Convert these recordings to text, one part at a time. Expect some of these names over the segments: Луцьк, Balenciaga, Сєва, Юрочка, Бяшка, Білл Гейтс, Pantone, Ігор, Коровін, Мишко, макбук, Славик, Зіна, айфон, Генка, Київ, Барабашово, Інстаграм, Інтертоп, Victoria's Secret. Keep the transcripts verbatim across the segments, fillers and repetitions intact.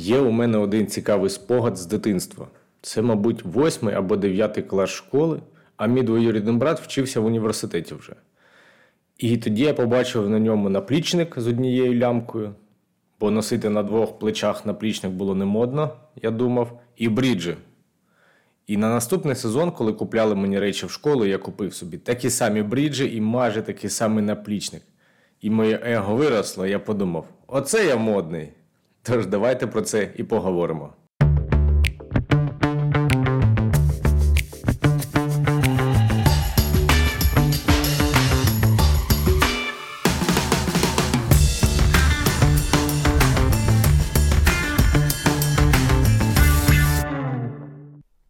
Є у мене один цікавий спогад з дитинства. Це, мабуть, восьмий або дев'ятий клас школи, а мій двоюрідний брат вчився в університеті вже. І тоді я побачив на ньому наплічник з однією лямкою, бо носити на двох плечах наплічник було не модно, я думав, і бріджі. І на наступний сезон, коли купляли мені речі в школу, я купив собі такі самі бріджі і майже такий самий наплічник. І моє его виросло, я подумав, оце я модний. Тож давайте про це і поговоримо.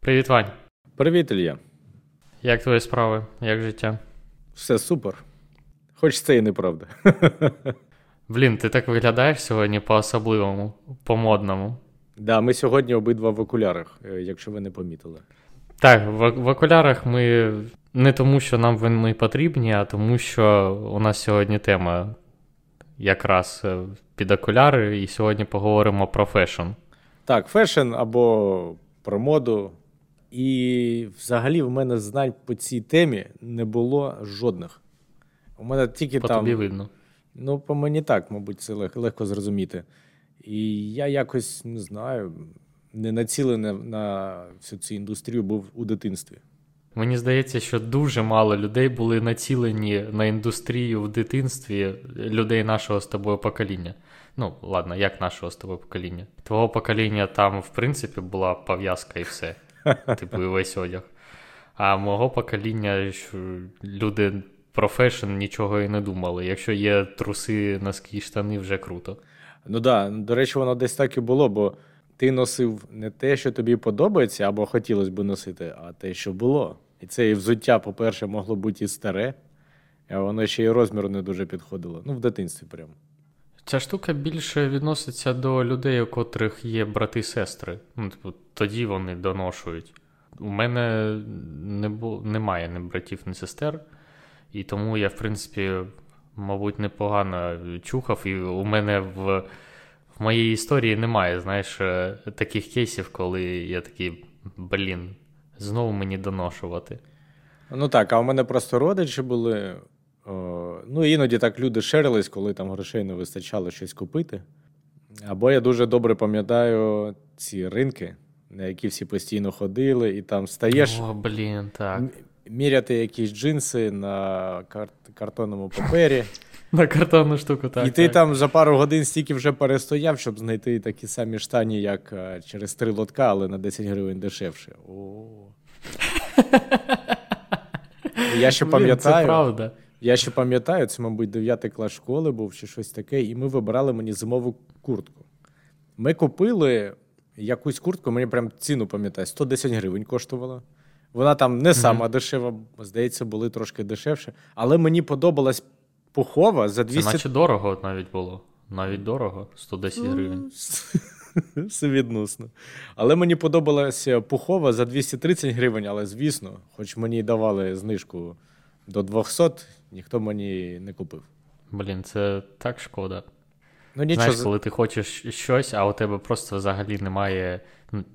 Привіт, Вань. Привіт, Ілья. Як твої справи? Як життя? Все супер. Хоч це і неправда. Блін, ти так виглядаєш сьогодні по-особливому, по-модному. Так, да, ми сьогодні обидва в окулярах, якщо ви не помітили. Так, в, в окулярах ми не тому, що нам вони потрібні, а тому, що у нас сьогодні тема якраз під окуляри, і сьогодні поговоримо про фешн. Так, фешн або про моду. І взагалі в мене знань по цій темі не було жодних. У мене тільки по там... По тобі видно. Ну, по мені так, мабуть, це лег- легко зрозуміти. І я якось, не знаю, не націлений на всю цю індустрію був у дитинстві. Мені здається, що дуже мало людей були націлені на індустрію в дитинстві, людей нашого з тобою покоління. Ну, ладно, як нашого з тобою покоління? Твого покоління там, в принципі, була пов'язка і все. Типу, і весь одяг. А мого покоління люди... Про фешн нічого і не думали. Якщо є труси, носки, штани, вже круто. Ну да, до речі, воно десь так і було, бо ти носив не те, що тобі подобається, або хотілося б носити, а те, що було. І це і взуття, по-перше, могло бути і старе, а воно ще й розміру не дуже підходило. Ну, в дитинстві прямо. Ця штука більше відноситься до людей, у котрих є брати і сестри. Ну, типу, тоді вони доношують. У мене не бу... немає ні братів, ні сестер. І тому я, в принципі, мабуть, непогано чухав, і у мене в, в моїй історії немає, знаєш, таких кейсів, коли я такий, блін, знову мені доношувати. Ну так, а у мене просто родичі були, о, ну іноді так люди шерились, коли там грошей не вистачало щось купити. Або я дуже добре пам'ятаю ці ринки, на які всі постійно ходили, і там стаєш... О, блін, так... міряти якісь джинси на кар- картонному папері. На картонну штуку, так. І ти так. Там за пару годин стільки вже перестояв, щоб знайти такі самі штані, як через три лотка, але на десять гривень дешевше. Я ще пам'ятаю, це правда. Я ще пам'ятаю, це, мабуть, дев'ятий клас школи був чи щось таке, і ми вибирали мені зимову куртку. Ми купили якусь куртку, мені прям ціну пам'ятаю, сто десять гривень коштувала. Вона там не сама mm-hmm. дешева, здається, були трошки дешевше. Але мені подобалась пухова за двісті... Це наче дорого навіть було. Навіть дорого. сто десять гривень. Все відносно. Але мені подобалася пухова за двісті тридцять гривень, але, звісно, хоч мені давали знижку до двісті, ніхто мені не купив. Блін, це так шкода. Ну, нічого... Знаєш, коли ти хочеш щось, а у тебе просто взагалі немає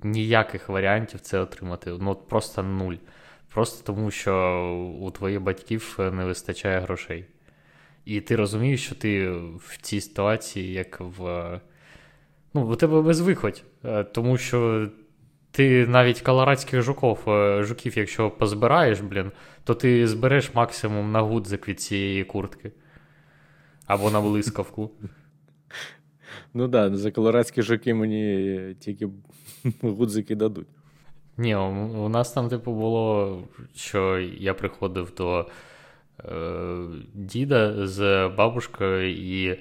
ніяких варіантів це отримати. Ну, просто нуль. Просто тому, що у твоїх батьків не вистачає грошей. І ти розумієш, що ти в цій ситуації, як в... Ну, у тебе безвиходь. Тому що ти навіть колорадських жуков, жуків, якщо позбираєш, блін, то ти збереш максимум на гудзик від цієї куртки. Або на блискавку. Ну так, да, за колорадські жуки мені тільки гудзики дадуть. Ні, у нас там типу було, що я приходив до е, діда з бабушкою, і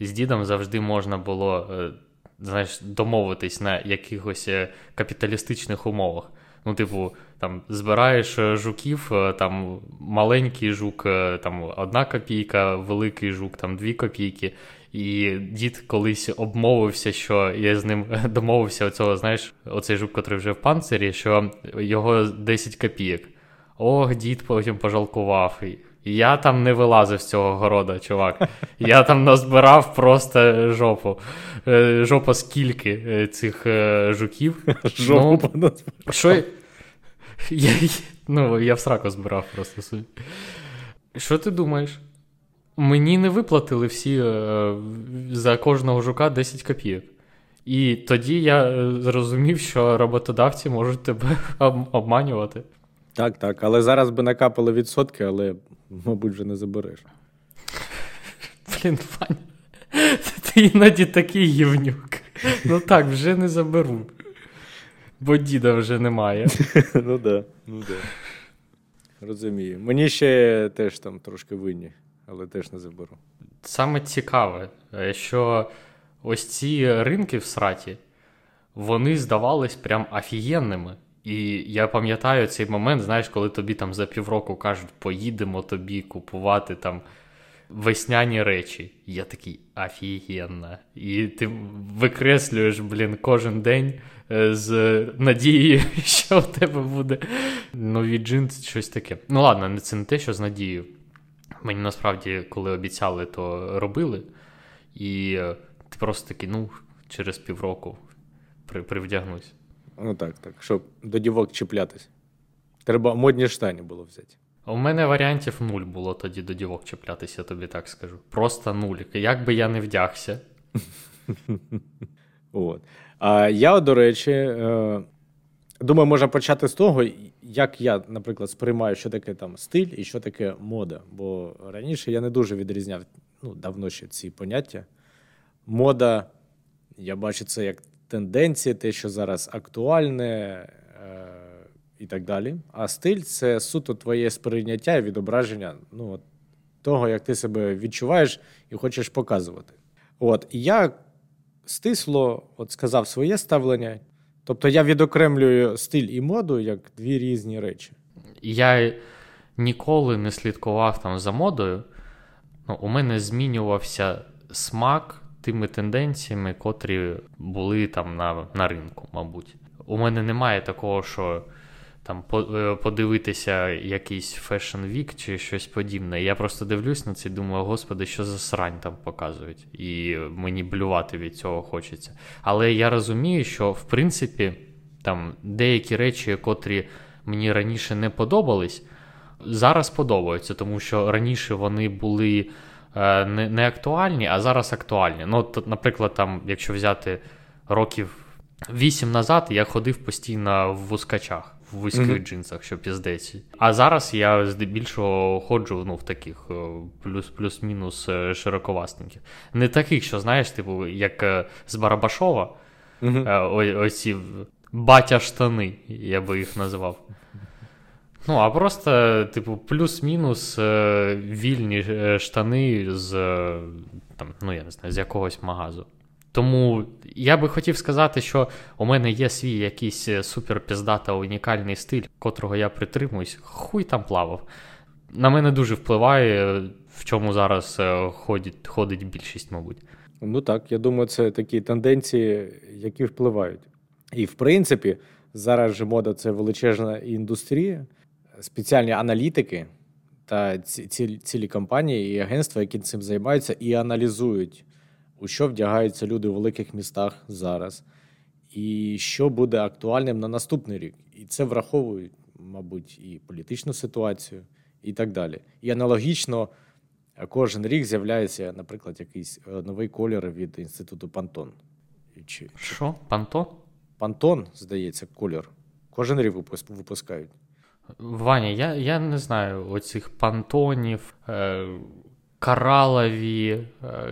з дідом завжди можна було, е, знаєш, домовитись на якихось капіталістичних умовах. Ну, типу, там, збираєш жуків, там, маленький жук, там, одна копійка, великий жук, там, дві копійки. І дід колись обмовився, що я з ним домовився оцього, знаєш, оцей жук, котрий вже в панцирі, що його десять копійок. Ох, дід потім пожалкував. Я там не вилазив з цього города, чувак. Я там назбирав просто жопу. Жопа скільки цих жуків. Жопу ну, назбирав. Що... Я, ну, я в сраку збирав просто собі. Що ти думаєш? Мені не виплатили всі за кожного жука десять копійок. І тоді я зрозумів, що роботодавці можуть тебе обманювати. Так, так, але зараз би накапали відсотки, але, мабуть, вже не забереш. Блін, Ваня, ти іноді такий гівнюк. Ну так, вже не заберу. Бо діда вже немає. Ну да, ну да. Розумію. Мені ще теж там трошки винні, але теж не заберу. Саме цікаве, що ось ці ринки в сраті, вони здавались прям офігенними. І я пам'ятаю цей момент, знаєш, коли тобі там за півроку кажуть, поїдемо тобі купувати там весняні речі. І я такий, офігенно. І ти викреслюєш, блін, кожен день з надією, що в тебе буде нові джинси, щось таке. Ну ладно, це не те, що з надією. Мені насправді, коли обіцяли, то робили. І ти просто такий, ну, через півроку при- привдягнусь. Ну так, так, щоб до дівок чіплятись. Треба модні штані було взяти. У мене варіантів нуль було тоді до дівок чіплятись, я тобі так скажу. Просто нуль. Як би я не вдягся. От. А я, до речі, думаю, можна почати з того, як я, наприклад, сприймаю, що таке там стиль і що таке мода. Бо раніше я не дуже відрізняв, ну, давно ще ці поняття. Мода, я бачу це як тенденції, те, що зараз актуальне е- і так далі. А стиль – це суто твоє сприйняття і відображення, ну, от, того, як ти себе відчуваєш і хочеш показувати. От, і я стисло от, сказав своє ставлення. Тобто я відокремлюю стиль і моду як дві різні речі. Я ніколи не слідкував там за модою. Ну, у мене змінювався смак тими тенденціями, котрі були там на, на ринку, мабуть. У мене немає такого, що там подивитися якийсь фешн-вік чи щось подібне. Я просто дивлюсь на це і думаю, господи, що за срань там показують. І мені блювати від цього хочеться. Але я розумію, що, в принципі, там деякі речі, котрі мені раніше не подобались, зараз подобаються, тому що раніше вони були Не, не актуальні, а зараз актуальні. Ну, от, наприклад, там, якщо взяти років вісім назад, я ходив постійно в вузкачах, в вузьких mm-hmm. джинсах, що піздець. А зараз я здебільшого ходжу, ну, в таких плюс, плюс-мінус широковасненьких. Не таких, що, знаєш, типу, як з Барабашова, mm-hmm. оці батя-штани, я би їх називав. Ну, а просто, типу, плюс-мінус е, вільні штани з, е, там, ну, я не знаю, з якогось магазу. Тому я би хотів сказати, що у мене є свій якийсь суперпіздата унікальний стиль, котрого я притримуюсь, хуй там плавав. На мене дуже впливає, в чому зараз ходить, ходить більшість, мабуть. Ну так, я думаю, це такі тенденції, які впливають. І, в принципі, зараз же мода – це величезна індустрія. Спеціальні аналітики та ці, цілі компанії і агентства, які цим займаються, і аналізують, у що вдягаються люди у великих містах зараз, і що буде актуальним на наступний рік. І це враховують, мабуть, і політичну ситуацію, і так далі. І аналогічно кожен рік з'являється, наприклад, якийсь новий колір від інституту Пантон. Чи... Що? Пантон? Pantone, здається, колір. Кожен рік випускають. Ваня, я, я не знаю оцих пантонів, е, коралові, е,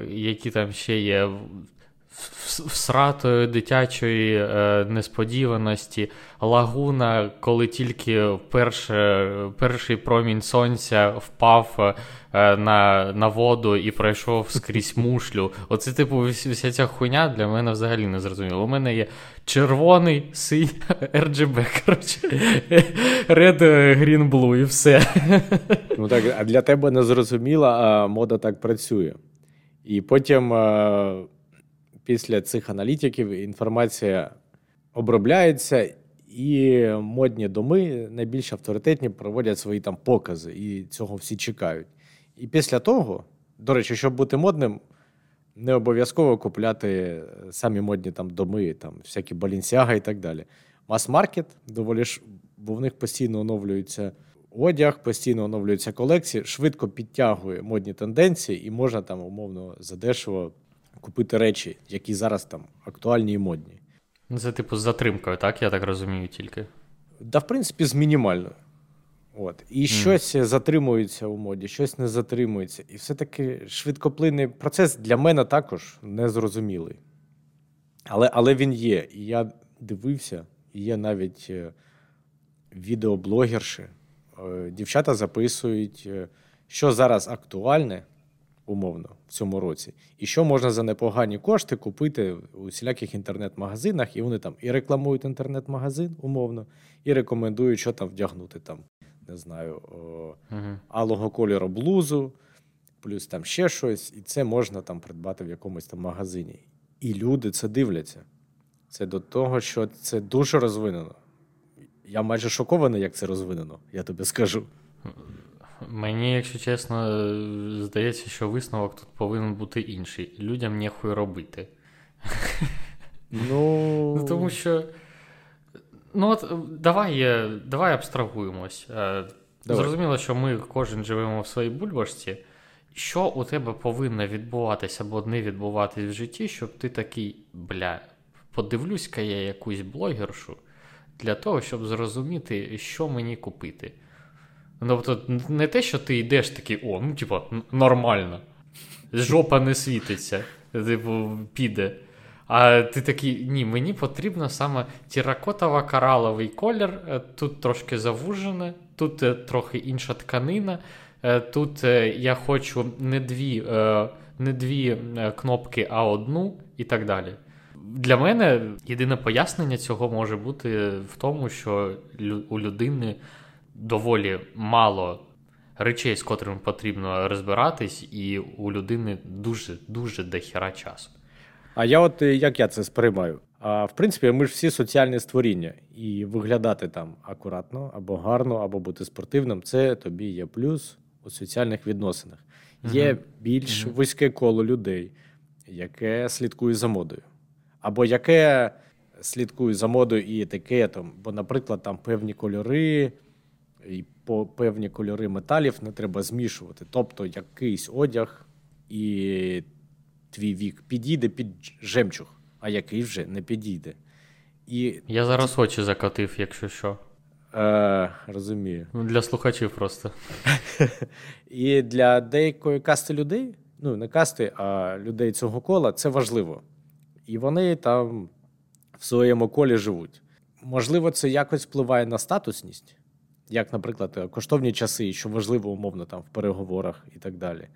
які там ще є, всратої дитячої е, несподіваності, лагуна, коли тільки перше, перший промінь сонця впав е, на, на воду і пройшов скрізь мушлю. Оце, типу, вся ця хуйня для мене взагалі не зрозуміло. У мене є червоний, синій, ер джі бі, коротше, red, green, blue і все. Ну так, а для тебе не зрозуміла, мода так працює. І потім... Після цих аналітиків інформація обробляється І модні доми найбільш авторитетні проводять свої там покази, і цього всі чекають. І після того, до речі, щоб бути модним, не обов'язково купляти самі модні там доми, там всякі Balenciaga і так далі. Мас-маркет, доволі ж, бо в них постійно оновлюється одяг, постійно оновлюються колекції, швидко підтягує модні тенденції, і можна там умовно задешево купити речі, які зараз там актуальні і модні. Це типу з затримкою, так? Я так розумію тільки. Да, в принципі, з мінімальною. От. І mm. щось затримується у моді, щось не затримується. І все-таки швидкоплинний процес для мене також незрозумілий. Але, але він є. І я дивився, і є навіть відеоблогерші. Дівчата записують, що зараз актуальне, умовно, в цьому році. І що можна за непогані кошти купити у всіляких інтернет-магазинах. І вони там і рекламують інтернет-магазин, умовно, і рекомендують, що там вдягнути. Там, не знаю, о, угу. алого кольору блузу, плюс там ще щось. І це можна там придбати в якомусь там магазині. І люди це дивляться. Це до того, що це дуже розвинено. Я майже шокований, як це розвинено, я тобі скажу. Мені, якщо чесно, здається, що висновок тут повинен бути інший. Людям нехуй робити. Ну... Тому що... Ну от, давай, давай абстрагуємось. Давай. Зрозуміло, що ми кожен живемо в своїй бульбашці. Що у тебе повинно відбуватися або не відбуватись в житті, щоб ти такий, бля, подивлюсь-ка я якусь блогершу для того, щоб зрозуміти, що мені купити. Ну, тобто, не те, що ти йдеш такий, о, ну, типу, нормально, жопа не світиться, типу, піде. А ти такий, ні, мені потрібно саме теракотово-кораловий колір, тут трошки завужене, тут трохи інша тканина, тут я хочу не дві, не дві кнопки, а одну і так далі. Для мене єдине пояснення цього може бути в тому, що у людини доволі мало речей, з котрими потрібно розбиратись, і у людини дуже-дуже дохіра часу. А я от, як я це сприймаю? А, в принципі, ми ж всі соціальні створіння, і виглядати там акуратно, або гарно, або бути спортивним, це тобі є плюс у соціальних відносинах. Угу. Є більш угу. вузьке коло людей, яке слідкує за модою. Або яке слідкує за модою і етикетом, бо, наприклад, там певні кольори, і по певні кольори металів не треба змішувати. Тобто якийсь одяг і твій вік підійде під жемчуг, а який вже не підійде. І... Я зараз очі закатив, якщо що. Е, розумію. Для слухачів просто. І для деякої касти людей, ну не касти, а людей цього кола, це важливо. І вони там в своєму колі живуть. Можливо, це якось впливає на статусність, як, наприклад, коштовні часи, що важливо, умовно, там, в переговорах і так далі.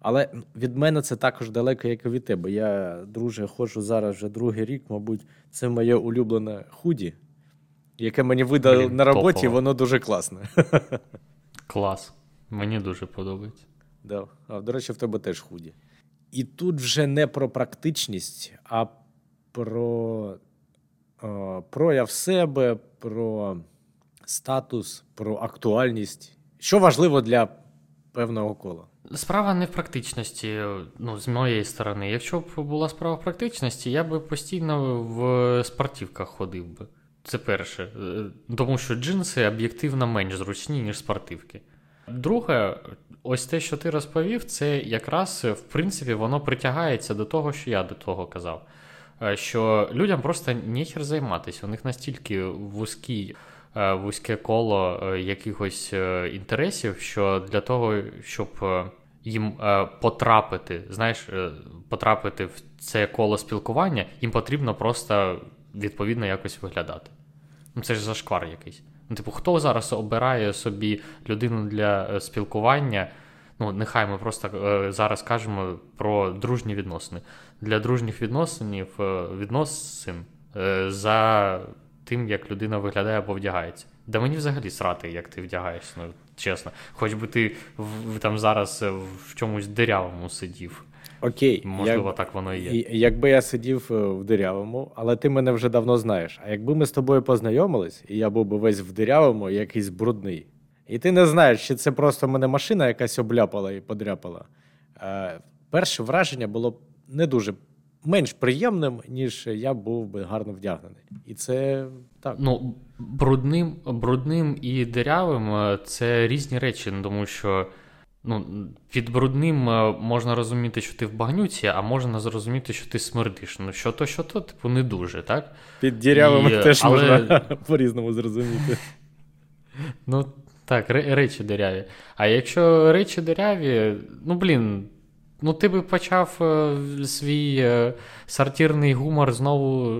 Але від мене це також далеко, як і від тебе. Я, друже, ходжу зараз вже другий рік, мабуть, це моє улюблене худі, яке мені видали на роботі, топово. Воно дуже класне. Клас. Мені дуже подобається. Да. А, до речі, в тебе теж худі. І тут вже не про практичність, а про о, прояв себе, про статус, про актуальність. Що важливо для певного кола? Справа не в практичності, ну, з моєї сторони. Якщо б була справа в практичності, я би постійно в спортивках ходив би. Це перше. Тому що джинси об'єктивно менш зручні, ніж спортивки. Друге, ось те, що ти розповів, це якраз, в принципі, воно притягається до того, що я до того казав. Що людям просто нехер займатися. У них настільки вузькі, вузьке коло якихось інтересів, що для того, щоб їм потрапити, знаєш, потрапити в це коло спілкування, їм потрібно просто відповідно якось виглядати. Це ж зашквар якийсь. Ну, типу, хто зараз обирає собі людину для спілкування? Ну, нехай ми просто е, зараз кажемо про дружні відносини. Для дружніх відносинів, е, відносин е, за тим, як людина виглядає або вдягається. Да мені взагалі срати, як ти вдягаєшся, ну, чесно. Хоч би ти в, там зараз в чомусь дирявому сидів. окей. Можливо, як, так воно і є. Якби я сидів в дирявому, але ти мене вже давно знаєш. А якби ми з тобою познайомились, і я був би весь в дирявому, якийсь брудний, і ти не знаєш, чи це просто мене машина якась обляпала і подряпала. Е, перше враження було не дуже менш приємним, ніж я був би гарно вдягнений. І це так. Ну, брудним, брудним і дирявим – це різні речі, тому що ну, під брудним можна розуміти, що ти в багнюці, а можна зрозуміти, що ти смердиш. Ну, що то, що то, типу, не дуже, так? Під дірявим і, теж але... можна по-різному зрозуміти. Ну, так, речі диряві. А якщо речі диряві, ну, блін, ну, ти би почав свій сортирний гумор знову,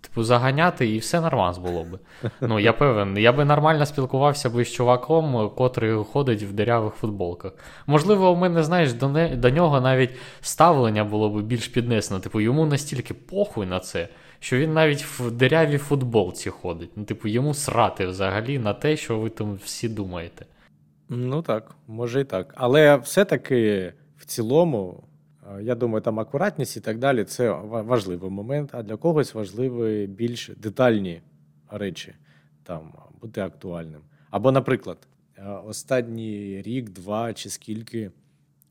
типу, заганяти, і все нормально було б. Ну, я певен, я би нормально спілкувався би з чуваком, котрий ходить в дирявих футболках. Можливо, у мене, знаєш, до, не, до нього навіть ставлення було б більш піднесено. Типу, йому настільки похуй на це, що він навіть в дирявій футболці ходить. Ну, типу, йому срати взагалі на те, що ви там всі думаєте. Ну, так, може і так. Але все-таки... В цілому, я думаю, там акуратність і так далі – це важливий момент, а для когось важливі більш детальні речі, там, бути актуальним. Або, наприклад, останній рік, два чи скільки,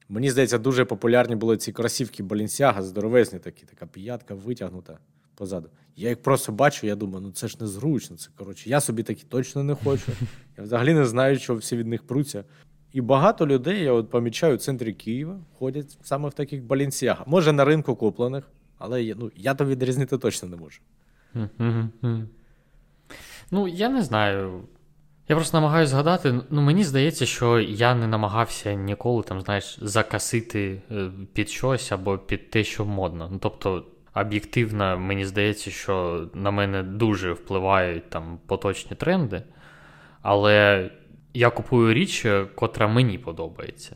мені здається, дуже популярні були ці кросівки Balenciaga, здоровезні такі, така п'ятка витягнута позаду. Я їх просто бачу, я думаю, ну це ж незручно, це, коротше, я собі такі точно не хочу, я взагалі не знаю, що всі від них пруться. І багато людей, я от помічаю, в центрі Києва ходять саме в таких Balenciaga. Може, на ринку куплених, але ну, я то відрізнити точно не можу. Ну, я не знаю. Я просто намагаюся згадати. Ну, мені здається, що я не намагався ніколи, там, знаєш, закасити під щось або під те, що модно. Ну, тобто, об'єктивно, мені здається, що на мене дуже впливають там поточні тренди, але... Я купую річ, котра мені подобається.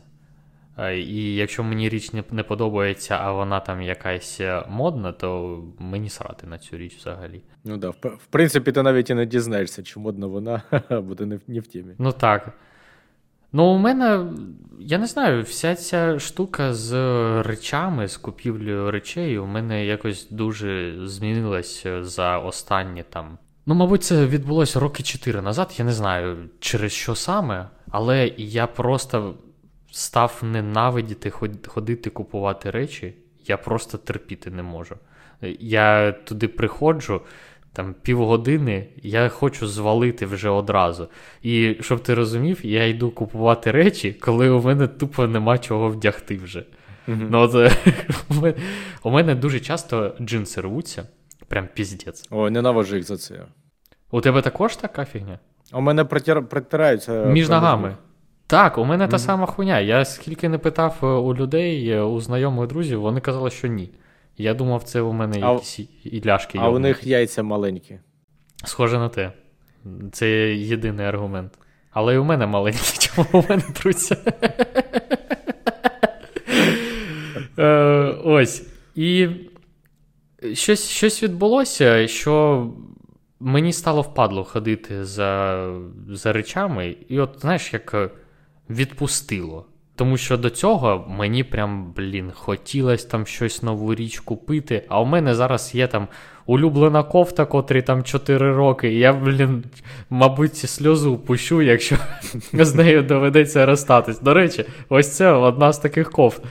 І якщо мені річ не подобається, а вона там якась модна, то мені срати на цю річ взагалі. Ну так, да. В принципі, ти навіть і не дізнаєшся, чи модна вона, бо ти не, не в темі. Ну так. Ну у мене, я не знаю, вся ця штука з речами, з купівлею речей у мене якось дуже змінилась за останні там... Ну, мабуть, це відбулося роки чотири назад, я не знаю, через що саме, але я просто став ненавидіти ходити купувати речі, я просто терпіти не можу. Я туди приходжу, там, півгодини, я хочу звалити вже одразу. І, щоб ти розумів, я йду купувати речі, коли у мене тупо нема чого вдягти вже. Mm-hmm. Ну, от, у, мене, у мене дуже часто джинси рвуться. Прям піздець. О, ненавижу їх за це. У тебе також така фігня? У мене протир... протираються... Між ногами. Так, у мене mm-hmm. та сама хуйня. Я скільки не питав у людей, у знайомих друзів, вони казали, що ні. Я думав, це у мене а... якісь і ляшки. А у них яйця маленькі. Схоже на те. Це єдиний аргумент. Але і у мене маленькі. Чому у мене труться? Ось. І... Щось, щось відбулося, що мені стало впадло ходити за, за речами, і от, знаєш, як відпустило. Тому що до цього мені прям, блін, хотілося там щось нову річ купити, а у мене зараз є там улюблена кофта, котрі там чотири роки, і я, блін, мабуть, сльозу пущу, якщо з нею доведеться розстатись. До речі, ось це одна з таких кофт.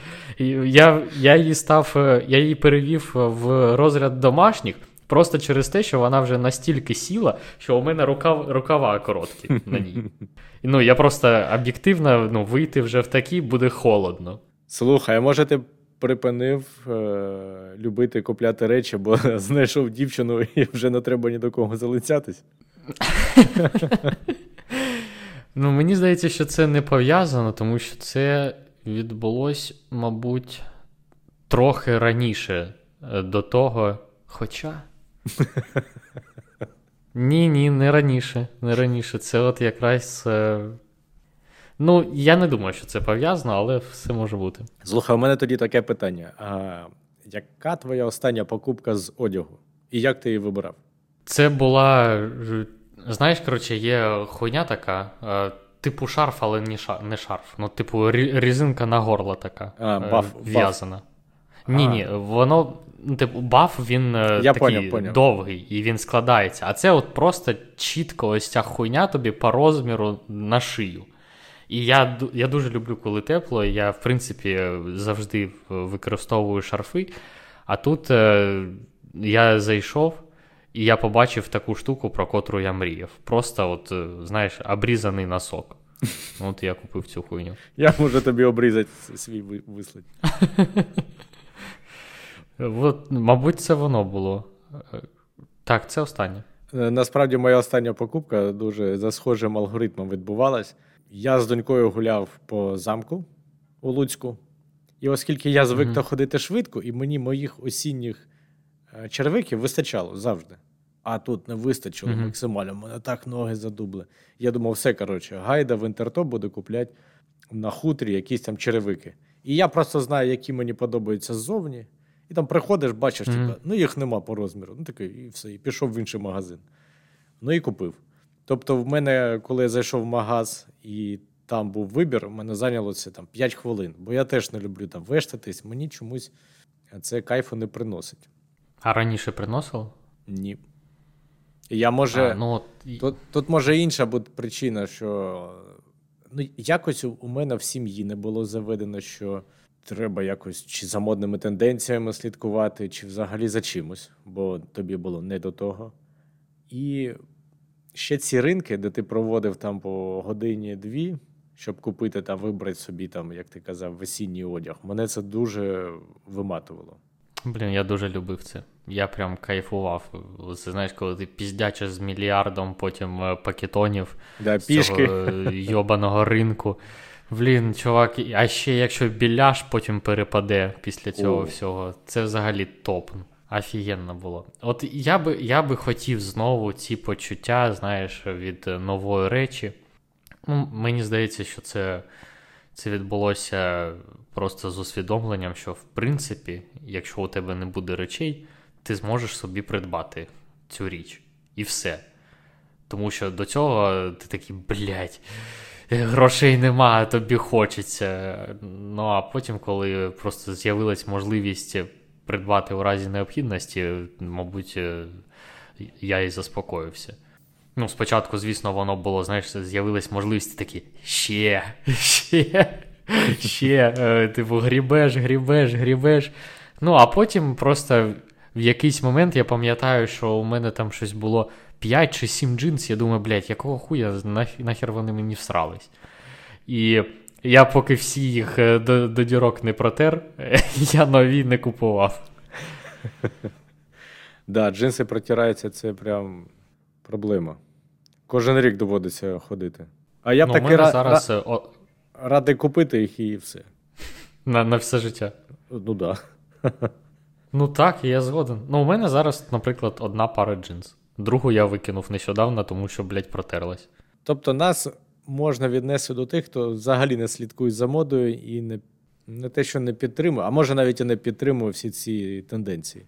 Я, я, її став, я її перевів в розряд домашніх просто через те, що вона вже настільки сіла, що у мене рукав, рукава короткі на ній. Ну, я просто об'єктивно, ну, вийти вже в такі буде холодно. Слухай, а може ти припинив е- любити купляти речі, бо знайшов дівчину і вже не треба ні до кого залицятись? Ну, мені здається, що це не пов'язано, тому що це... Відбулось, мабуть, трохи раніше до того, хоча... Ні-ні, не раніше, не раніше. Це от якраз... Ну, я не думаю, що це пов'язано, але все може бути. Слухай, у мене тоді таке питання. А яка твоя остання покупка з одягу? І як ти її вибирав? Це була... Знаєш, коротше, є хуйня така... типу шарф, але не шарф. Не шарф. Ну, типу, різинка на горло така. А, баф, в'язана. Ні-ні, воно, типу, баф, він я такий поняв, поняв. довгий, і він складається. А це от просто чітко ось ця хуйня тобі по розміру на шию. І я, я дуже люблю, коли тепло, я, в принципі, завжди використовую шарфи. А тут е, я зайшов, і я побачив таку штуку, про котру я мріяв. Просто, от, знаєш, обрізаний носок. От я купив цю хуйню. Я можу тобі обрізати свій вислід. От, мабуть, це воно було. Так, це останнє. Насправді, моя остання покупка дуже за схожим алгоритмом відбувалась. Я з донькою гуляв по замку у Луцьку. І оскільки я звик mm-hmm. ходити швидко, і мені моїх осінніх черевиків вистачало завжди. А тут не вистачило mm-hmm. максимально. Мене так ноги задубли. Я думав, все, коротше, гайда в Інтертоп буде купляти на хуторі якісь там черевики. І я просто знаю, які мені подобаються ззовні. І там приходиш, бачиш, mm-hmm. типу, ну їх нема по розміру. Ну такий, і все, і пішов в інший магазин. Ну і купив. Тобто в мене, коли я зайшов в магаз і там був вибір, в мене зайняло це там п'ять хвилин. Бо я теж не люблю там вештатись, мені чомусь це кайфу не приносить. А раніше приносило? Ні. Я може... А, ну... тут, тут може інша буде причина, що... Ну, якось у мене в сім'ї не було заведено, що треба якось чи за модними тенденціями слідкувати, чи взагалі за чимось, бо тобі було не до того. І... ще ці ринки, де ти проводив там по годині-дві, щоб купити та вибрати собі, там, як ти казав, весінній одяг, мене це дуже виматувало. Блін, я дуже любив це. Я прям кайфував. Це, знаєш, коли ти піздячиш з мільярдом потім пакетонів да, з пішки. Цього йобаного ринку. Блін, чувак, а ще якщо біляш потім перепаде після цього О. всього, це взагалі топ. Офігенно було. От я би, я би хотів знову ці почуття, знаєш, від нової речі. Ну, мені здається, що це, це відбулося просто з усвідомленням, що, в принципі, якщо у тебе не буде речей, ти зможеш собі придбати цю річ. І все. Тому що до цього ти такий, блядь, грошей нема, тобі хочеться. Ну, а потім, коли просто з'явилась можливість придбати у разі необхідності, мабуть, я і заспокоївся. Ну, спочатку, звісно, воно було, знаєш, з'явились можливості такі, ще, ще, ще, типу, грібеш, грібеш, грібеш. Ну, а потім просто в якийсь момент я пам'ятаю, що у мене там щось було п'ять чи сім джинс, я думаю, блядь, якого хуя, нахер вони мені всрались. І... я поки всі їх до, до дірок не протер, я нові не купував. Так, да, джинси протираються, це прям проблема. Кожен рік доводиться ходити. А я б ну, таки ра- зараз... ра- радий купити їх і все. На, на все життя? Ну да. Ну так, я згоден. Ну у мене зараз, наприклад, одна пара джинс. Другу я викинув нещодавно, тому що, блядь, протерлась. Тобто нас... можна віднести до тих, хто взагалі не слідкує за модою і не, не те, що не підтримує, а може навіть і не підтримує всі ці тенденції.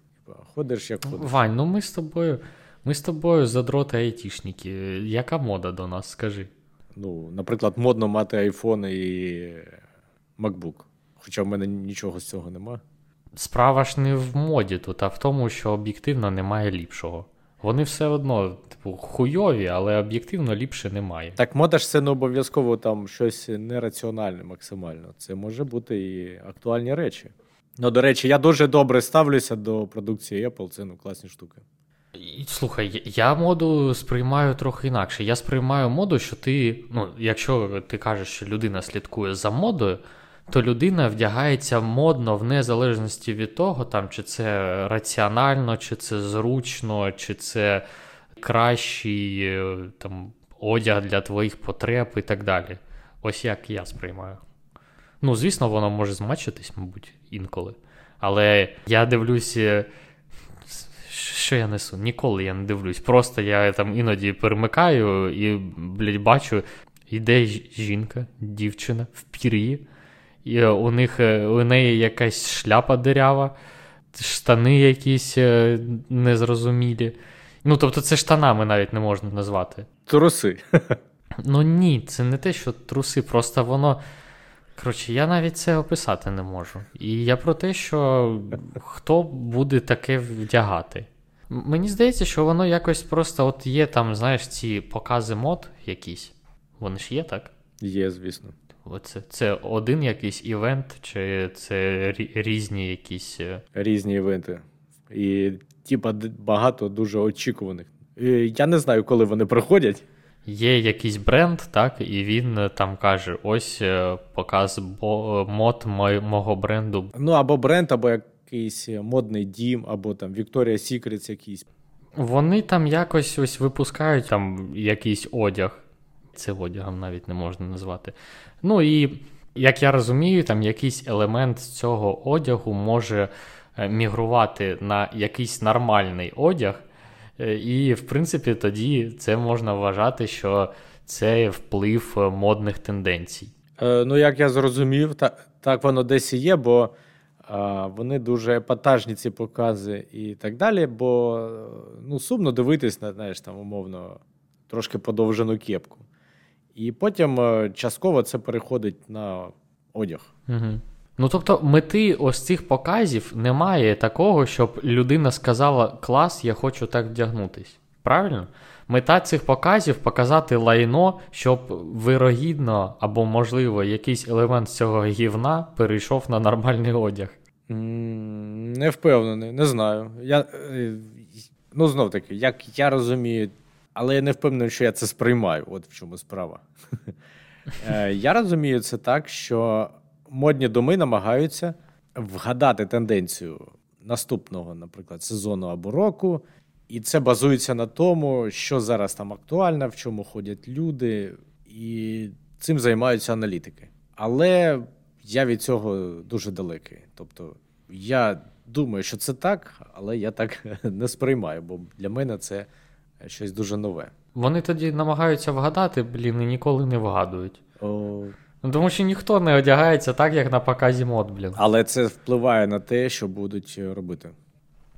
Ходиш, як ходиш. Вань, ну ми з тобою, ми з тобою задроти айтішники. Яка мода до нас, скажи? Ну, наприклад, модно мати айфон і макбук. Хоча в мене нічого з цього нема. Справа ж не в моді тут, а в тому, що об'єктивно немає ліпшого. Вони все одно, типу, хуйові, але об'єктивно ліпше немає. Так мода ж це не обов'язково там щось нераціональне максимально. Це може бути і актуальні речі. Ну, до речі, я дуже добре ставлюся до продукції Apple, це ну, класні штуки. Слухай, я моду сприймаю трохи інакше. Я сприймаю моду, що ти, ну, якщо ти кажеш, що людина слідкує за модою, то людина вдягається модно в незалежності від того, там, чи це раціонально, чи це зручно, чи це кращий там, одяг для твоїх потреб і так далі. Ось як я сприймаю. Ну, звісно, воно може змачитись, мабуть, інколи. Але я дивлюся, що я несу? Ніколи я не дивлюсь. Просто я там іноді перемикаю і, блядь, бачу, іде жінка, дівчина в пір'ї, і у них, у неї якась шляпа дирява, штани якісь незрозумілі. Ну, тобто це штанами навіть не можна назвати. Труси. Ну ні, це не те, що труси, просто воно... Коротше, я навіть це описати не можу. І я про те, що хто буде таке вдягати. Мені здається, що воно якось просто, от є там, знаєш, ці покази мод якісь. Вони ж є, так? Є, звісно. Оце, це один якийсь івент, чи це різні якісь... Різні івенти. І типа багато дуже очікуваних. Я не знаю, коли вони проходять. Є якийсь бренд, так, і він там каже, ось показ бо- мод мо- мого бренду. Ну, або бренд, або якийсь модний дім, або там Victoria's Secret якийсь. Вони там якось ось випускають там якийсь одяг. Це одягом навіть не можна назвати. Ну і, як я розумію, там якийсь елемент цього одягу може мігрувати на якийсь нормальний одяг. І, в принципі, тоді це можна вважати, що це вплив модних тенденцій. Е, ну, як я зрозумів, та, так воно десь і є, бо е, вони дуже епатажні, ці покази і так далі, бо ну, сумно дивитись на, знаєш, там, умовно, трошки подовжену кепку. І потім е, частково це переходить на одяг. Угу. Ну, тобто, мети ось цих показів немає такого, щоб людина сказала «клас, я хочу так вдягнутись». Правильно? Мета цих показів – показати лайно, щоб вирогідно або, можливо, якийсь елемент цього гівна перейшов на нормальний одяг. Не впевнений, не знаю. Я, ну, знов таки, як я розумію, але я не впевнений, що я це сприймаю. От в чому справа. Я розумію це так, що... Модні доми намагаються вгадати тенденцію наступного, наприклад, сезону або року. І це базується на тому, що зараз там актуально, в чому ходять люди. І цим займаються аналітики. Але я від цього дуже далекий. Тобто я думаю, що це так, але я так не сприймаю, бо для мене це щось дуже нове. Вони тоді намагаються вгадати, блін, і ніколи не вгадують. О... Ну, тому що ніхто не одягається так, як на показі мод, блін. Але це впливає на те, що будуть робити.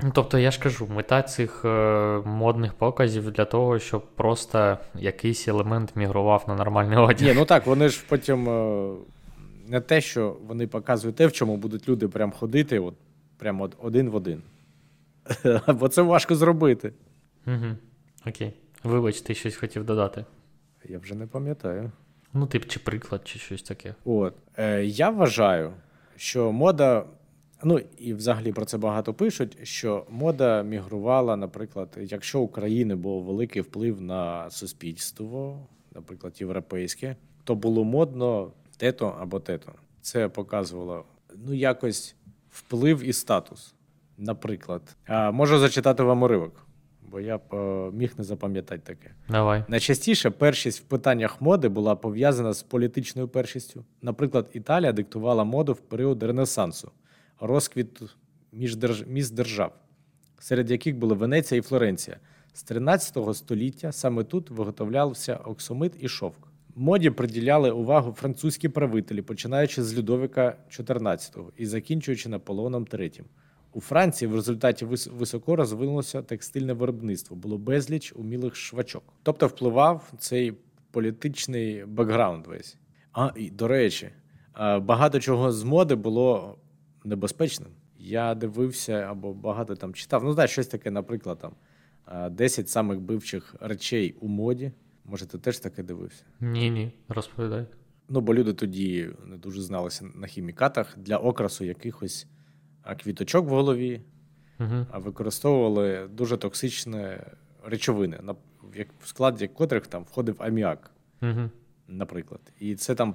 Ну, тобто, я ж кажу, мета цих е- модних показів для того, щоб просто якийсь елемент мігрував на нормальний одяг. Ні, ну так, вони ж потім е- не те, що вони показують те, в чому будуть люди прям ходити, от прямо от один в один. Бо це важко зробити. Угу. Окей. Вибач, ти щось хотів додати. Я вже не пам'ятаю. Ну, тип, чи приклад, чи щось таке. От. Е, я вважаю, що мода, ну, і взагалі про це багато пишуть, що мода мігрувала, наприклад, якщо в Україні був великий вплив на суспільство, наприклад, європейське, то було модно тето або тето. Це показувало, ну, якось вплив і статус, наприклад. Е, можу зачитати вам уривок. Бо я міг не запам'ятати таке. Давай. Найчастіше першість в питаннях моди була пов'язана з політичною першістю. Наприклад, Італія диктувала моду в період Ренесансу, розквіт міст держав, серед яких були Венеція і Флоренція. З тринадцятого століття саме тут виготовлявся оксамит і шовк. Моді приділяли увагу французькі правителі, починаючи з Людовіка чотирнадцятого і закінчуючи Наполеоном третім. У Франції в результаті високо розвинулося текстильне виробництво. Було безліч умілих швачок. Тобто впливав цей політичний бекграунд весь. А, і, до речі, багато чого з моди було небезпечним. Я дивився або багато там читав. Ну, знаєш, щось таке, наприклад, там десять самих бивчих речей у моді. Може, ти теж таке дивився? Ні-ні, розповідай. Ну, бо люди тоді не дуже зналися на хімікатах для окрасу якихось а квіточок в голові, угу. А використовували дуже токсичні речовини, в складі котрих там входив аміак, угу. Наприклад. І це там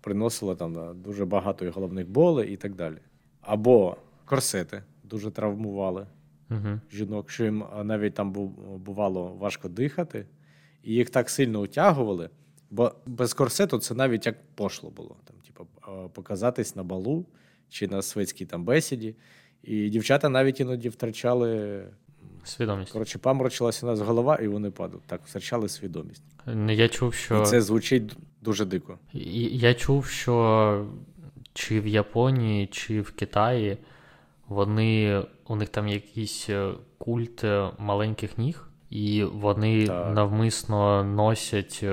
приносило там, дуже багато і головних болей і так далі. Або корсети дуже травмували угу. жінок, що їм навіть там бувало важко дихати, і їх так сильно утягували, бо без корсету це навіть як пошло було. Там, типу, показатись на балу, чи на світській там бесіді, і дівчата навіть іноді втрачали свідомість. Коротше, паморочилася у нас голова, і вони падали. Так, втрачали свідомість. Я чув, що... І це звучить дуже дико. Я чув, що чи в Японії, чи в Китаї вони... у них там якийсь культ маленьких ніг, і вони так навмисно носять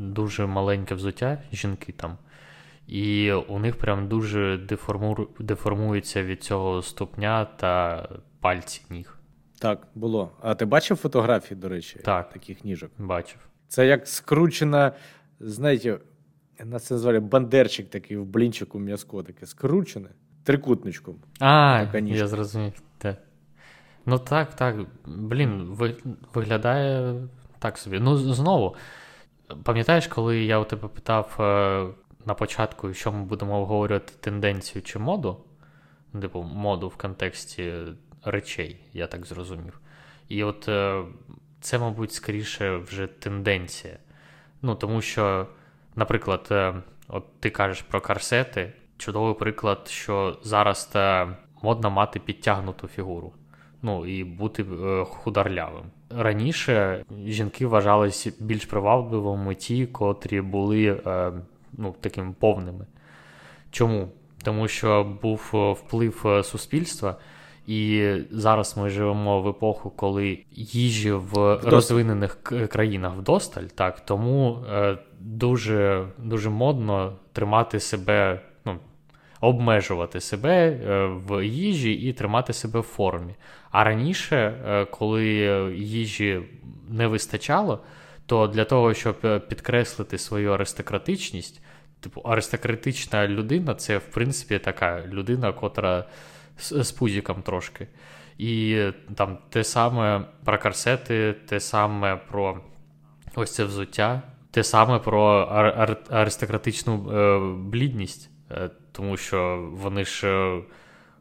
дуже маленьке взуття, жінки там, і у них прям дуже деформу... деформується від цього ступня та пальці ніг. Так, було. А ти бачив фотографії, до речі, так, таких ніжок? Бачив. Це як скручена, знаєте, нас називали бандерчик такий в блінчику м'язко, таке скручене трикутничком. А, я зрозумів. Так. Ну так, так, блін, ви, виглядає так собі. Ну, знову, пам'ятаєш, коли я у тебе питав на початку, що ми будемо обговорювати, тенденцію чи моду? Типу, моду в контексті речей, я так зрозумів. І от це, мабуть, скоріше вже тенденція. Ну, тому що, наприклад, от ти кажеш про корсети, чудовий приклад, що зараз модно мати підтягнуту фігуру. Ну, і бути хударлявим. Раніше жінки вважались більш привабливими ті, котрі були, ну, такими повними. Чому? Тому що був вплив суспільства, і зараз ми живемо в епоху, коли їжі в вдосталь. розвинених країнах вдосталь, так, тому дуже, дуже модно тримати себе, ну, обмежувати себе в їжі і тримати себе в формі. А раніше, коли їжі не вистачало, то для того, щоб підкреслити свою аристократичність, типу аристократична людина – це, в принципі, така людина, котра з, з пузіком трошки. І там те саме про корсети, те саме про ось це взуття, те саме про ар- аристократичну е- блідність, е- тому що вони ж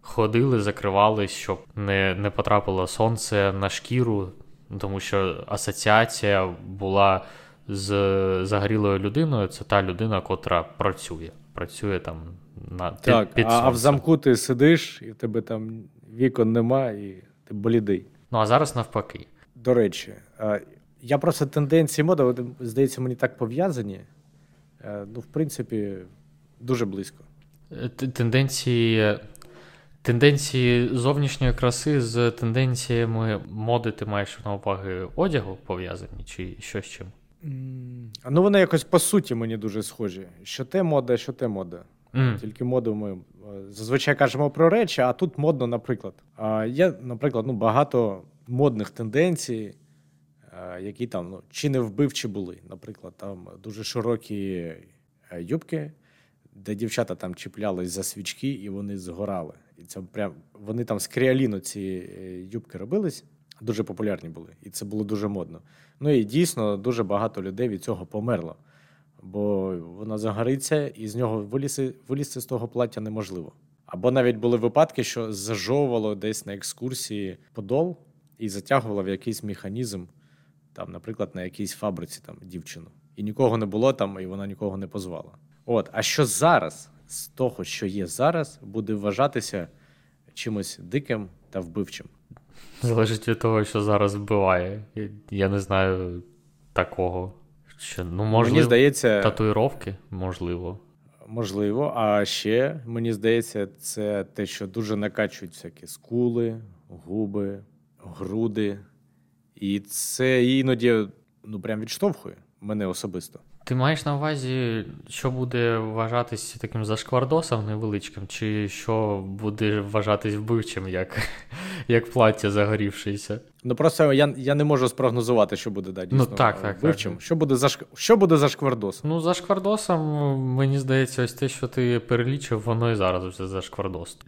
ходили, закривались, щоб не, не потрапило сонце на шкіру, тому що асоціація була з загорілою людиною, це та людина, котра працює. Працює там на так, під сонцем. А в замку ти сидиш, і в тебе там вікон нема, і ти блідий. Ну, а зараз навпаки. До речі, я просто тенденції моди, здається, мені так пов'язані. Ну, в принципі, дуже близько. Тенденції... Тенденції зовнішньої краси з тенденціями моди, ти маєш на уваги одягу пов'язані, чи що з чим? Mm. Ну, вони якось по суті мені дуже схожі. Що те мода, що те мода. Mm. Тільки моду ми зазвичай кажемо про речі, а тут модно, наприклад. Є, наприклад, ну, багато модних тенденцій, які там, ну, чи не вбивчі були. Наприклад, там дуже широкі юбки, де дівчата там чіплялись за свічки і вони згорали. І це прям вони там з кріаліну ці юбки робились, дуже популярні були, і це було дуже модно. Ну і дійсно дуже багато людей від цього померло, бо вона загориться і з нього вилізти, вилізти з того плаття неможливо. Або навіть були випадки, що зажовувало десь на екскурсії подол і затягувало в якийсь механізм, там, наприклад, на якійсь фабриці там дівчину. І нікого не було там, і вона нікого не позвала. От, а що зараз, з того, що є зараз, буде вважатися чимось диким та вбивчим? Залежить від того, що зараз вбиває. Я не знаю такого. Що, ну, можливо, мені здається, татуїровки? Можливо. Можливо, а ще, мені здається, це те, що дуже накачують всякі скули, губи, груди. І це іноді, ну, прям відштовхує мене особисто. Ти маєш на увазі, що буде вважатись таким зашквардосом невеличким, чи що буде вважатись вбивчим, як, як плаття загорівшеся? Ну просто я, я не можу спрогнозувати, що буде, да, дійсно, ну, так, так, вбивчим. Так. Що буде за що буде зашквардосом? Ну, зашквардосом, мені здається, ось те, що ти перелічив, воно і зараз вже зашквардос.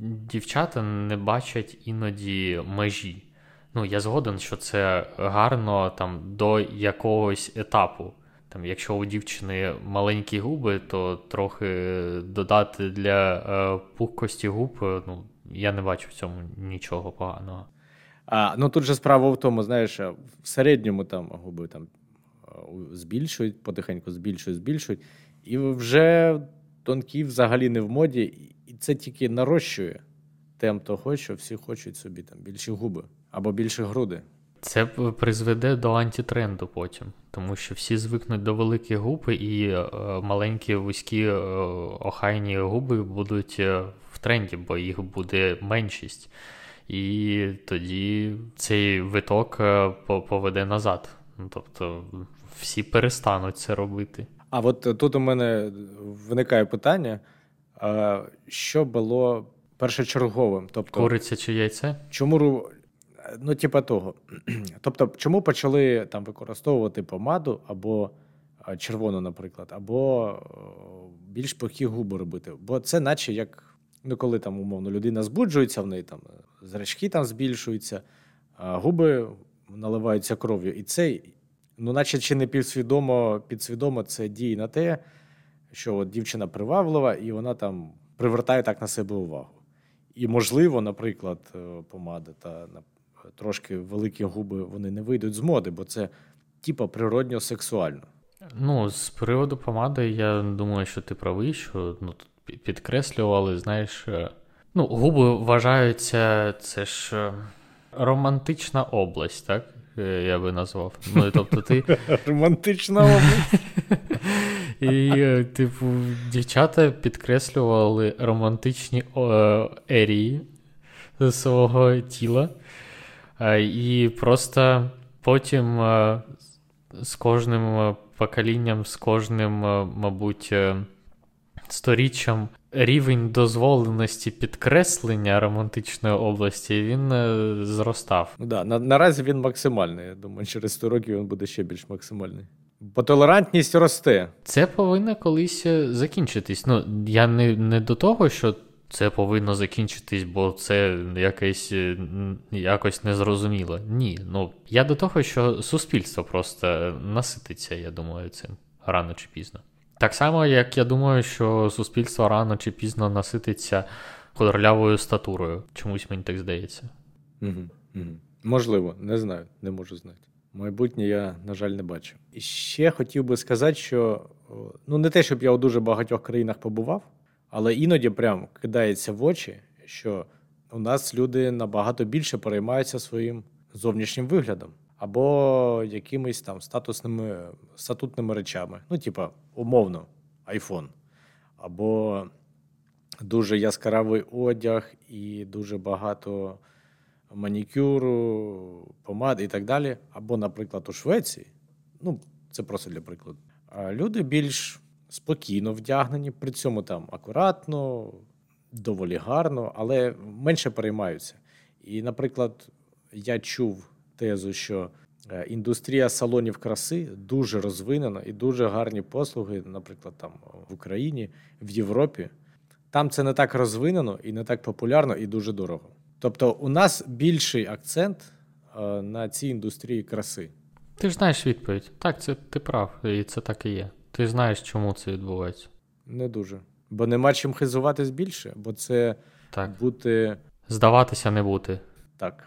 Дівчата не бачать іноді межі. Ну, я згоден, що це гарно там до якогось етапу. Там, якщо у дівчини маленькі губи, то трохи додати для е, пухкості губ, ну, я не бачу в цьому нічого поганого. А, ну, тут же справа в тому, знаєш, в середньому там губи там збільшують, потихеньку збільшують, збільшують, і вже тонкі взагалі не в моді, і це тільки нарощує тем того, що всі хочуть собі там більші губи або більші груди. Це призведе до антитренду потім, тому що всі звикнуть до великих губ, і е, маленькі, вузькі, е, охайні губи будуть в тренді, бо їх буде меншість. І тоді цей виток поведе назад. Ну, тобто всі перестануть це робити. А от тут у мене виникає питання, що було першочерговим? Тобто, куриця чи яйце? Чому, ну, типа того. Тобто, чому почали там використовувати помаду або червону, наприклад, або більш пухкі губи робити? Бо це наче як, ну, коли там, умовно, людина збуджується, в неї там зрачки там збільшуються, а губи наливаються кров'ю. І це, ну, наче чи не півсвідомо, підсвідомо це діє на те, що от дівчина приваблива, і вона там привертає так на себе увагу. І, можливо, наприклад, помада та трошки великі губи, вони не вийдуть з моди, бо це, типа, природньо сексуально. Ну, з приводу помади, я думаю, що ти правий, що, ну, підкреслювали, знаєш, ну, губи вважаються, це ж романтична область, так? Я би назвав. Ну, тобто ти... Романтична область. І, типу, дівчата підкреслювали романтичні ерії свого тіла. І просто потім з кожним поколінням, з кожним, мабуть, сторіччям рівень дозволеності підкреслення романтичної області, він зростав. Ну, да, на, наразі він максимальний. Я думаю, через сто років він буде ще більш максимальний. Бо толерантність росте. Це повинно колись закінчитись. Ну, я не, не до того, що це повинно закінчитись, бо це якесь якось незрозуміло. Ні, ну, я до того, що суспільство просто насититься, я думаю, цим рано чи пізно. Так само, як я думаю, що суспільство рано чи пізно насититься кудрявою статурою. Чомусь мені так здається. Угу, угу. Можливо, не знаю, не можу знати. Майбутнє я, на жаль, не бачу. І ще хотів би сказати, що, ну, не те, щоб я у дуже багатьох країнах побував, але іноді прям кидається в очі, що у нас люди набагато більше переймаються своїм зовнішнім виглядом. Або якимись там статусними, статутними речами. Ну, типа, умовно, айфон. Або дуже яскравий одяг і дуже багато манікюру, помад і так далі. Або, наприклад, у Швеції, ну, це просто для прикладу, люди більш спокійно вдягнені, при цьому там акуратно, доволі гарно, але менше переймаються. І, наприклад, я чув тезу, що індустрія салонів краси дуже розвинена і дуже гарні послуги, наприклад, там в Україні, в Європі. Там це не так розвинено і не так популярно і дуже дорого. Тобто у нас більший акцент на цій індустрії краси. Ти ж знаєш відповідь. Так, це ти прав, і це так і є. Ти знаєш, чому це відбувається. Не дуже. Бо нема чим хизуватись більше, бо це так. Бути... Здаватися не бути. Так.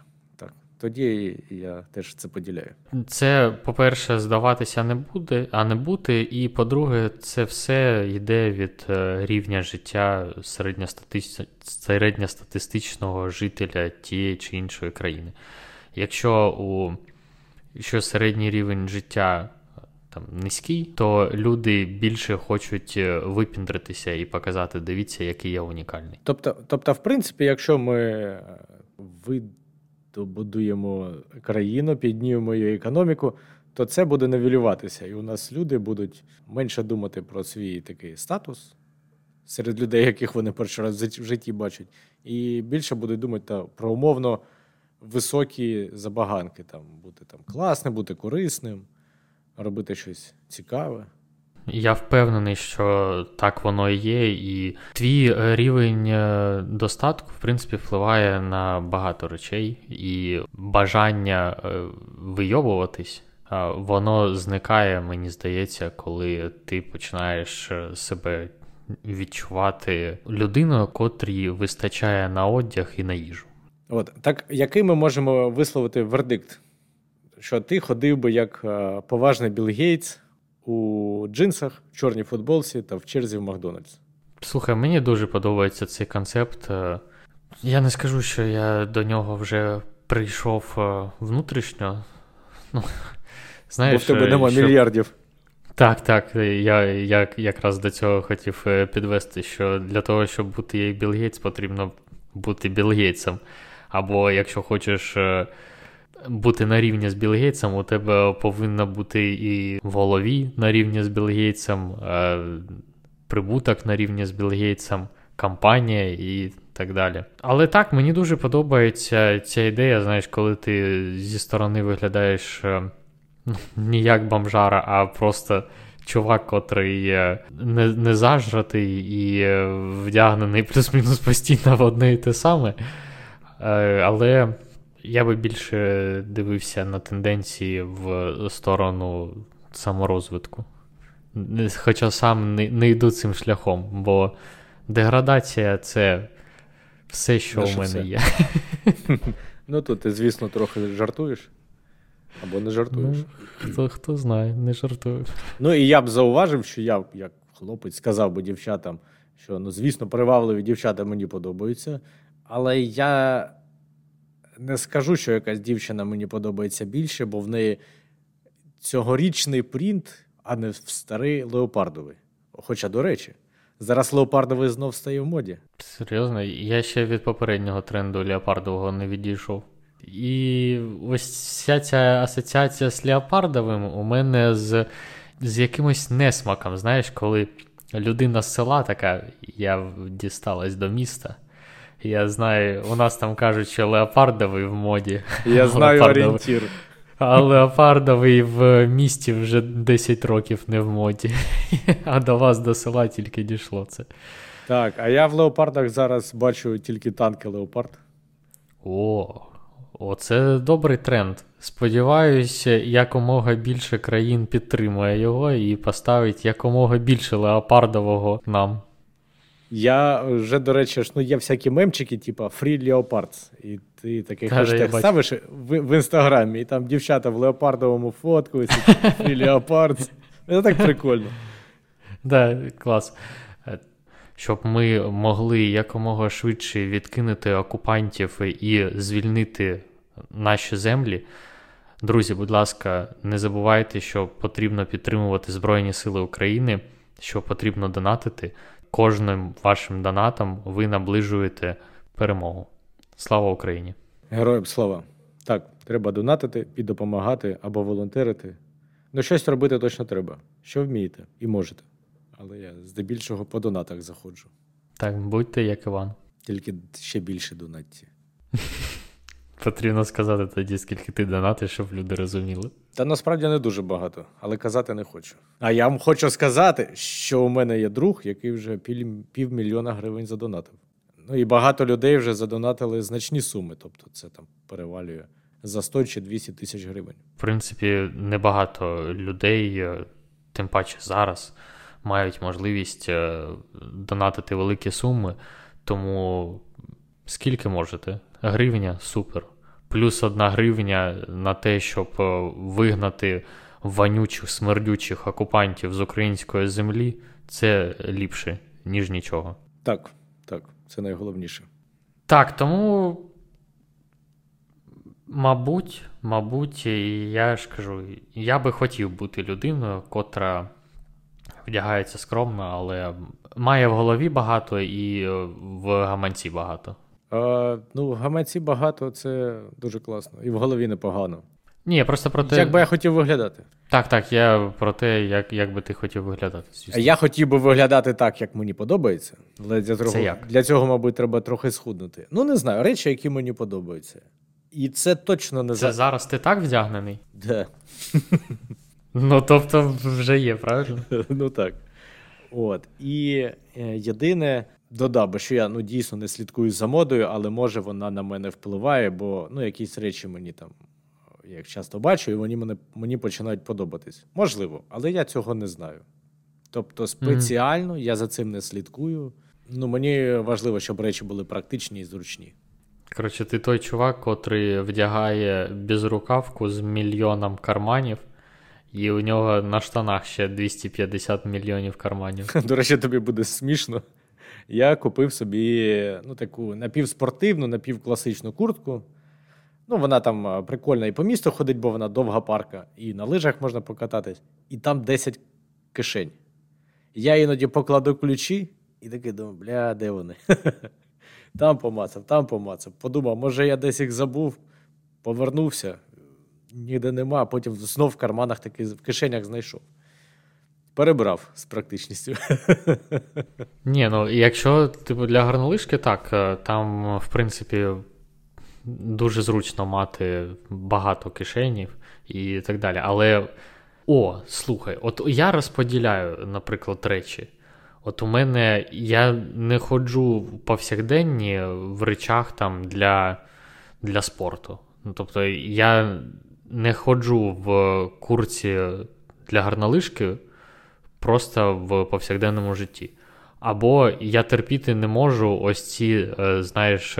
Тоді я теж це поділяю. Це, по-перше, здаватися не буде, а не бути. І, по-друге, це все йде від рівня життя середньостатистичного, середньостатистичного жителя тієї чи іншої країни. Якщо у якщо середній рівень життя там низький, то люди більше хочуть випіндритися і показати, дивіться, який я унікальний. Тобто, тобто в принципі, якщо ми ви то будуємо країну, піднімемо її економіку, то це буде нівелюватися. І у нас люди будуть менше думати про свій такий статус серед людей, яких вони перший раз в житті бачать, і більше будуть думати та, про умовно високі забаганки. Там, бути там, класним, бути корисним, робити щось цікаве. Я впевнений, що так воно і є, і твій рівень достатку, в принципі, впливає на багато речей, і бажання вийобуватись, воно зникає, мені здається, коли ти починаєш себе відчувати людиною, котрій вистачає на одяг і на їжу. От, так який ми можемо висловити вердикт? Що ти ходив би як поважний Білл Гейтс, у джинсах, в чорній футболці та в черзі в Макдональдс. Слухай, мені дуже подобається цей концепт. Я не скажу, що я до нього вже прийшов внутрішньо. Ну, знаєш, бо в тебе нема що... мільярдів. Так, так. Я, я якраз до цього хотів підвести, що для того, щоб бути як Білл Гейтс, потрібно бути Білл Гейтсом. Або, якщо хочеш бути на рівні з Білл Гейтсом, у тебе повинна бути і в голові на рівні з Білл Гейтсом, прибуток на рівні з Білл Гейтсом, кампанія і так далі. Але так, мені дуже подобається ця ідея, знаєш, коли ти зі сторони виглядаєш не як бомжара, а просто чувак, котрий не, не зажратий і вдягнений плюс-мінус постійно в одне і те саме. Але я би більше дивився на тенденції в сторону саморозвитку. Хоча сам не, не йду цим шляхом, бо деградація – це все, що ну, у мене все. Є. Ну, тут ти, звісно, трохи жартуєш. Або не жартуєш. Ну, хто, хто знає, не жартую. Ну, і я б зауважив, що я, як хлопець, сказав би дівчатам, що, ну, звісно, привабливі дівчата мені подобаються, але я не скажу, що якась дівчина мені подобається більше, бо в неї цьогорічний принт, а не старий леопардовий. Хоча, до речі, зараз леопардовий знов стає в моді. Серйозно? Я ще від попереднього тренду леопардового не відійшов. І ось вся ця асоціація з леопардовим у мене з, з якимось несмаком. Знаєш, коли людина з села така, я дісталась до міста, я знаю, у нас там кажуть, що леопардовий в моді. Я знаю орієнтір. А леопардовий в місті вже десять років не в моді. А до вас, до села, тільки дійшло це. Так, а я в леопардах зараз бачу тільки танки леопард. О, оце добрий тренд. Сподіваюся, якомога більше країн підтримує його і поставить якомога більше леопардового нам. Я вже, до речі, ну, є всякі мемчики, типу Free Leopards, і ти такий та, хештег ставиш в, в Інстаграмі, і там дівчата в леопардовому фоткаються, Free Leopards. Це так прикольно. Так, да, клас. Щоб ми могли якомога швидше відкинути окупантів і звільнити наші землі, друзі, будь ласка, не забувайте, що потрібно підтримувати Збройні Сили України, що потрібно донатити. Кожним вашим донатом ви наближуєте перемогу. Слава Україні! Героям слава! Так, треба донатити і допомагати або волонтерити. Ну, щось робити точно треба. Що вмієте і можете. Але я здебільшого по донатах заходжу. Так, будьте як Іван. Тільки ще більше донатці. Потрібно сказати тоді, скільки ти донатиш, щоб люди розуміли. Та насправді не дуже багато, але казати не хочу. А я вам хочу сказати, що у мене є друг, який вже півмільйона гривень задонатив. Ну і багато людей вже задонатили значні суми, тобто це там перевалює за сто чи двісті тисяч гривень. В принципі, небагато людей, тим паче зараз, мають можливість донатити великі суми, тому скільки можете? Гривня – супер. Плюс одна гривня на те, щоб вигнати вонючих, смердючих окупантів з української землі – це ліпше, ніж нічого. Так, так, це найголовніше. Так, тому, мабуть, мабуть, я ж кажу, я би хотів бути людиною, котра вдягається скромно, але має в голові багато і в гаманці багато. А, ну, в гаманці багато, це дуже класно. І в голові непогано. Ні, я просто про те... Як би я хотів виглядати. Так, так, я про те, як, як би ти хотів виглядати. Звісно. Я хотів би виглядати так, як мені подобається. Але для, троху... для цього, мабуть, треба трохи схуднути. Ну, не знаю, речі, які мені подобаються. І це точно не... Це за... зараз ти так вдягнений? Да. Ну, тобто, вже є, правильно? Ну, так. От. І єдине, додав би, що я, ну, дійсно не слідкую за модою, але, може, вона на мене впливає, бо, ну, якісь речі мені там, як часто бачу, і вони мені, мені починають подобатись. Можливо, але я цього не знаю. Тобто, спеціально mm-hmm. я за цим не слідкую. Ну, мені важливо, щоб речі були практичні і зручні. Коротше, ти той чувак, котрий вдягає безрукавку з мільйоном карманів, і у нього на штанах ще двісті п'ятдесят мільйонів карманів. До речі, тобі буде смішно. Я купив собі, ну, таку напівспортивну, напівкласичну куртку. Ну, вона там прикольна і по місту ходить, бо вона довга парка. І на лижах можна покататись. І там десять кишень. Я іноді покладу ключі і такий думаю, бля, де вони? Там помацав, там помацав. Подумав, може я десь їх забув, повернувся. ніде нема, потім знов в карманах, таки, в кишенях знайшов. Перебрав з практичністю. Ні, ну, якщо типу, для гарнолижки, так, там, в принципі, дуже зручно мати багато кишенів і так далі. Але, о, слухай, от я розподіляю, наприклад, речі. От у мене, я не ходжу повсякденні в речах там для, для спорту. Ну, тобто, я не ходжу в курці для гарнолижки, просто в повсякденному житті. Або я терпіти не можу ось ці, знаєш,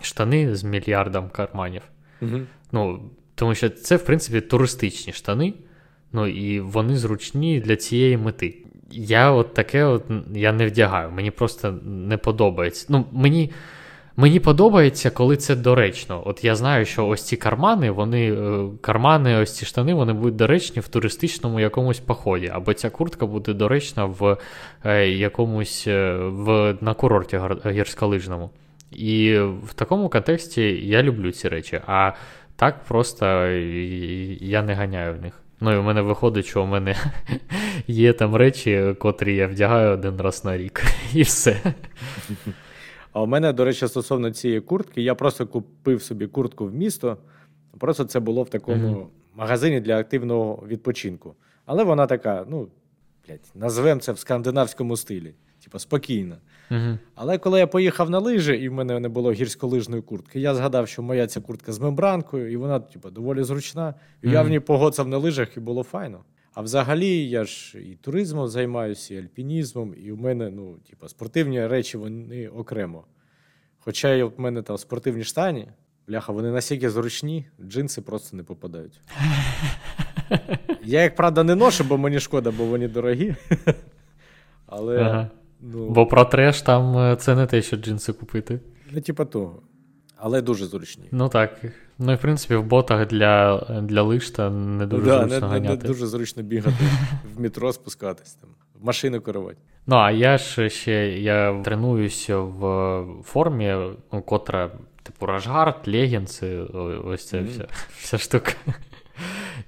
штани з мільярдом карманів. Угу. Ну, тому що це, в принципі, туристичні штани, ну, і вони зручні для цієї мети. Я от таке от, я не вдягаю, мені просто не подобається. Ну, мені, мені подобається, коли це доречно. От я знаю, що ось ці кармани, вони, кармани, ось ці штани, вони будуть доречні в туристичному якомусь поході. Або ця куртка буде доречна в якомусь, в, на курорті гірськолижному. І в такому контексті я люблю ці речі, а так просто я не ганяю в них. Ну і в мене виходить, що у мене є там речі, котрі я вдягаю один раз на рік, і все. А у мене, до речі, стосовно цієї куртки, я просто купив собі куртку в місто, просто це було в такому mm-hmm. магазині для активного відпочинку. Але вона така, ну, блядь, назвемо це в скандинавському стилі, типу спокійна. Mm-hmm. Але коли я поїхав на лижі, і в мене не було гірськолижної куртки, я згадав, що моя ця куртка з мембранкою, і вона типу, доволі зручна. І mm-hmm. я в ній погодцав на лижах, і було файно. А взагалі я ж і туризмом займаюся, і альпінізмом, і в мене ну, типу, спортивні речі, вони окремо. Хоча і в мене там спортивні штані, бляха, вони настільки зручні, джинси просто не попадають. Я їх, правда, не ношу, бо мені шкода, бо вони дорогі. Але... Ага. Ну, бо про треш там це не те, що джинси купити. Ну, типа того. Але дуже зручні. Ну так. Ну і в принципі в ботах для, для лиж та не дуже да, зручно не, ганяти. Не дуже зручно бігати, в метро спускатись, там, в машину керувати. Ну а я ж ще я тренуюся в формі, ну, котра, типу, рашгард, легінси, ось ця mm-hmm. вся, вся штука.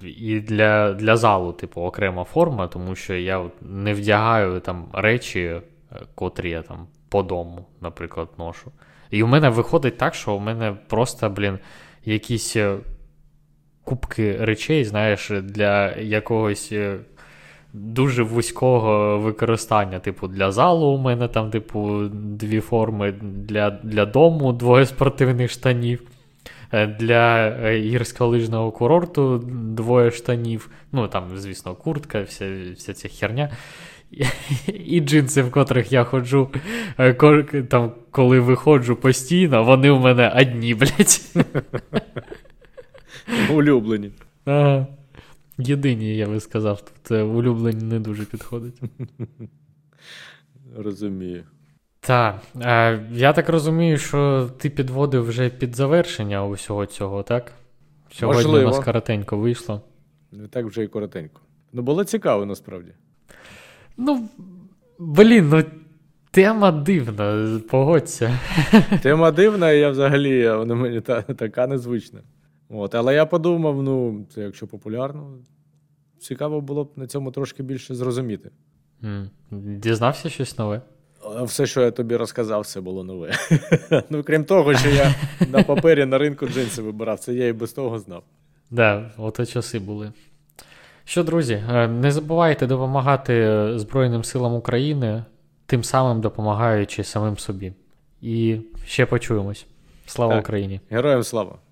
І для, для залу, типу, окрема форма, тому що я не вдягаю там речі, котрі я там по дому, наприклад, ношу. І у мене виходить так, що у мене просто, блін, якісь кубки речей, знаєш, для якогось дуже вузького використання. Типу, для залу у мене там, типу, дві форми, для, для дому двоє спортивних штанів, для гірськолижного курорту двоє штанів, ну там, звісно, куртка, вся, вся ця херня. І джинси, в котрих я ходжу, там, коли виходжу постійно, вони у мене одні, блядь. Улюблені. Ага. Єдині, я би сказав, тут улюблені не дуже підходить. Розумію. Так, я так розумію, що ти підводив вже під завершення усього цього, так? Сьогодні Можливо. У нас коротенько вийшло. Не так вже і коротенько. Ну, було цікаво, насправді. Ну, блін, ну, тема дивна, погодься. Тема дивна, і я взагалі, вона мені та, така незвична. От, але я подумав, ну, це якщо популярно, цікаво було б на цьому трошки більше зрозуміти. Mm. Дізнався щось нове? Все, що я тобі розказав, все було нове. Ну, крім того, що я на папері на ринку джинси вибирав, це я і без того знав. Да, ото часи були. Що, друзі, не забувайте допомагати Збройним силам України, тим самим допомагаючи самим собі. І ще почуємось. Слава так. Україні! Героям слава!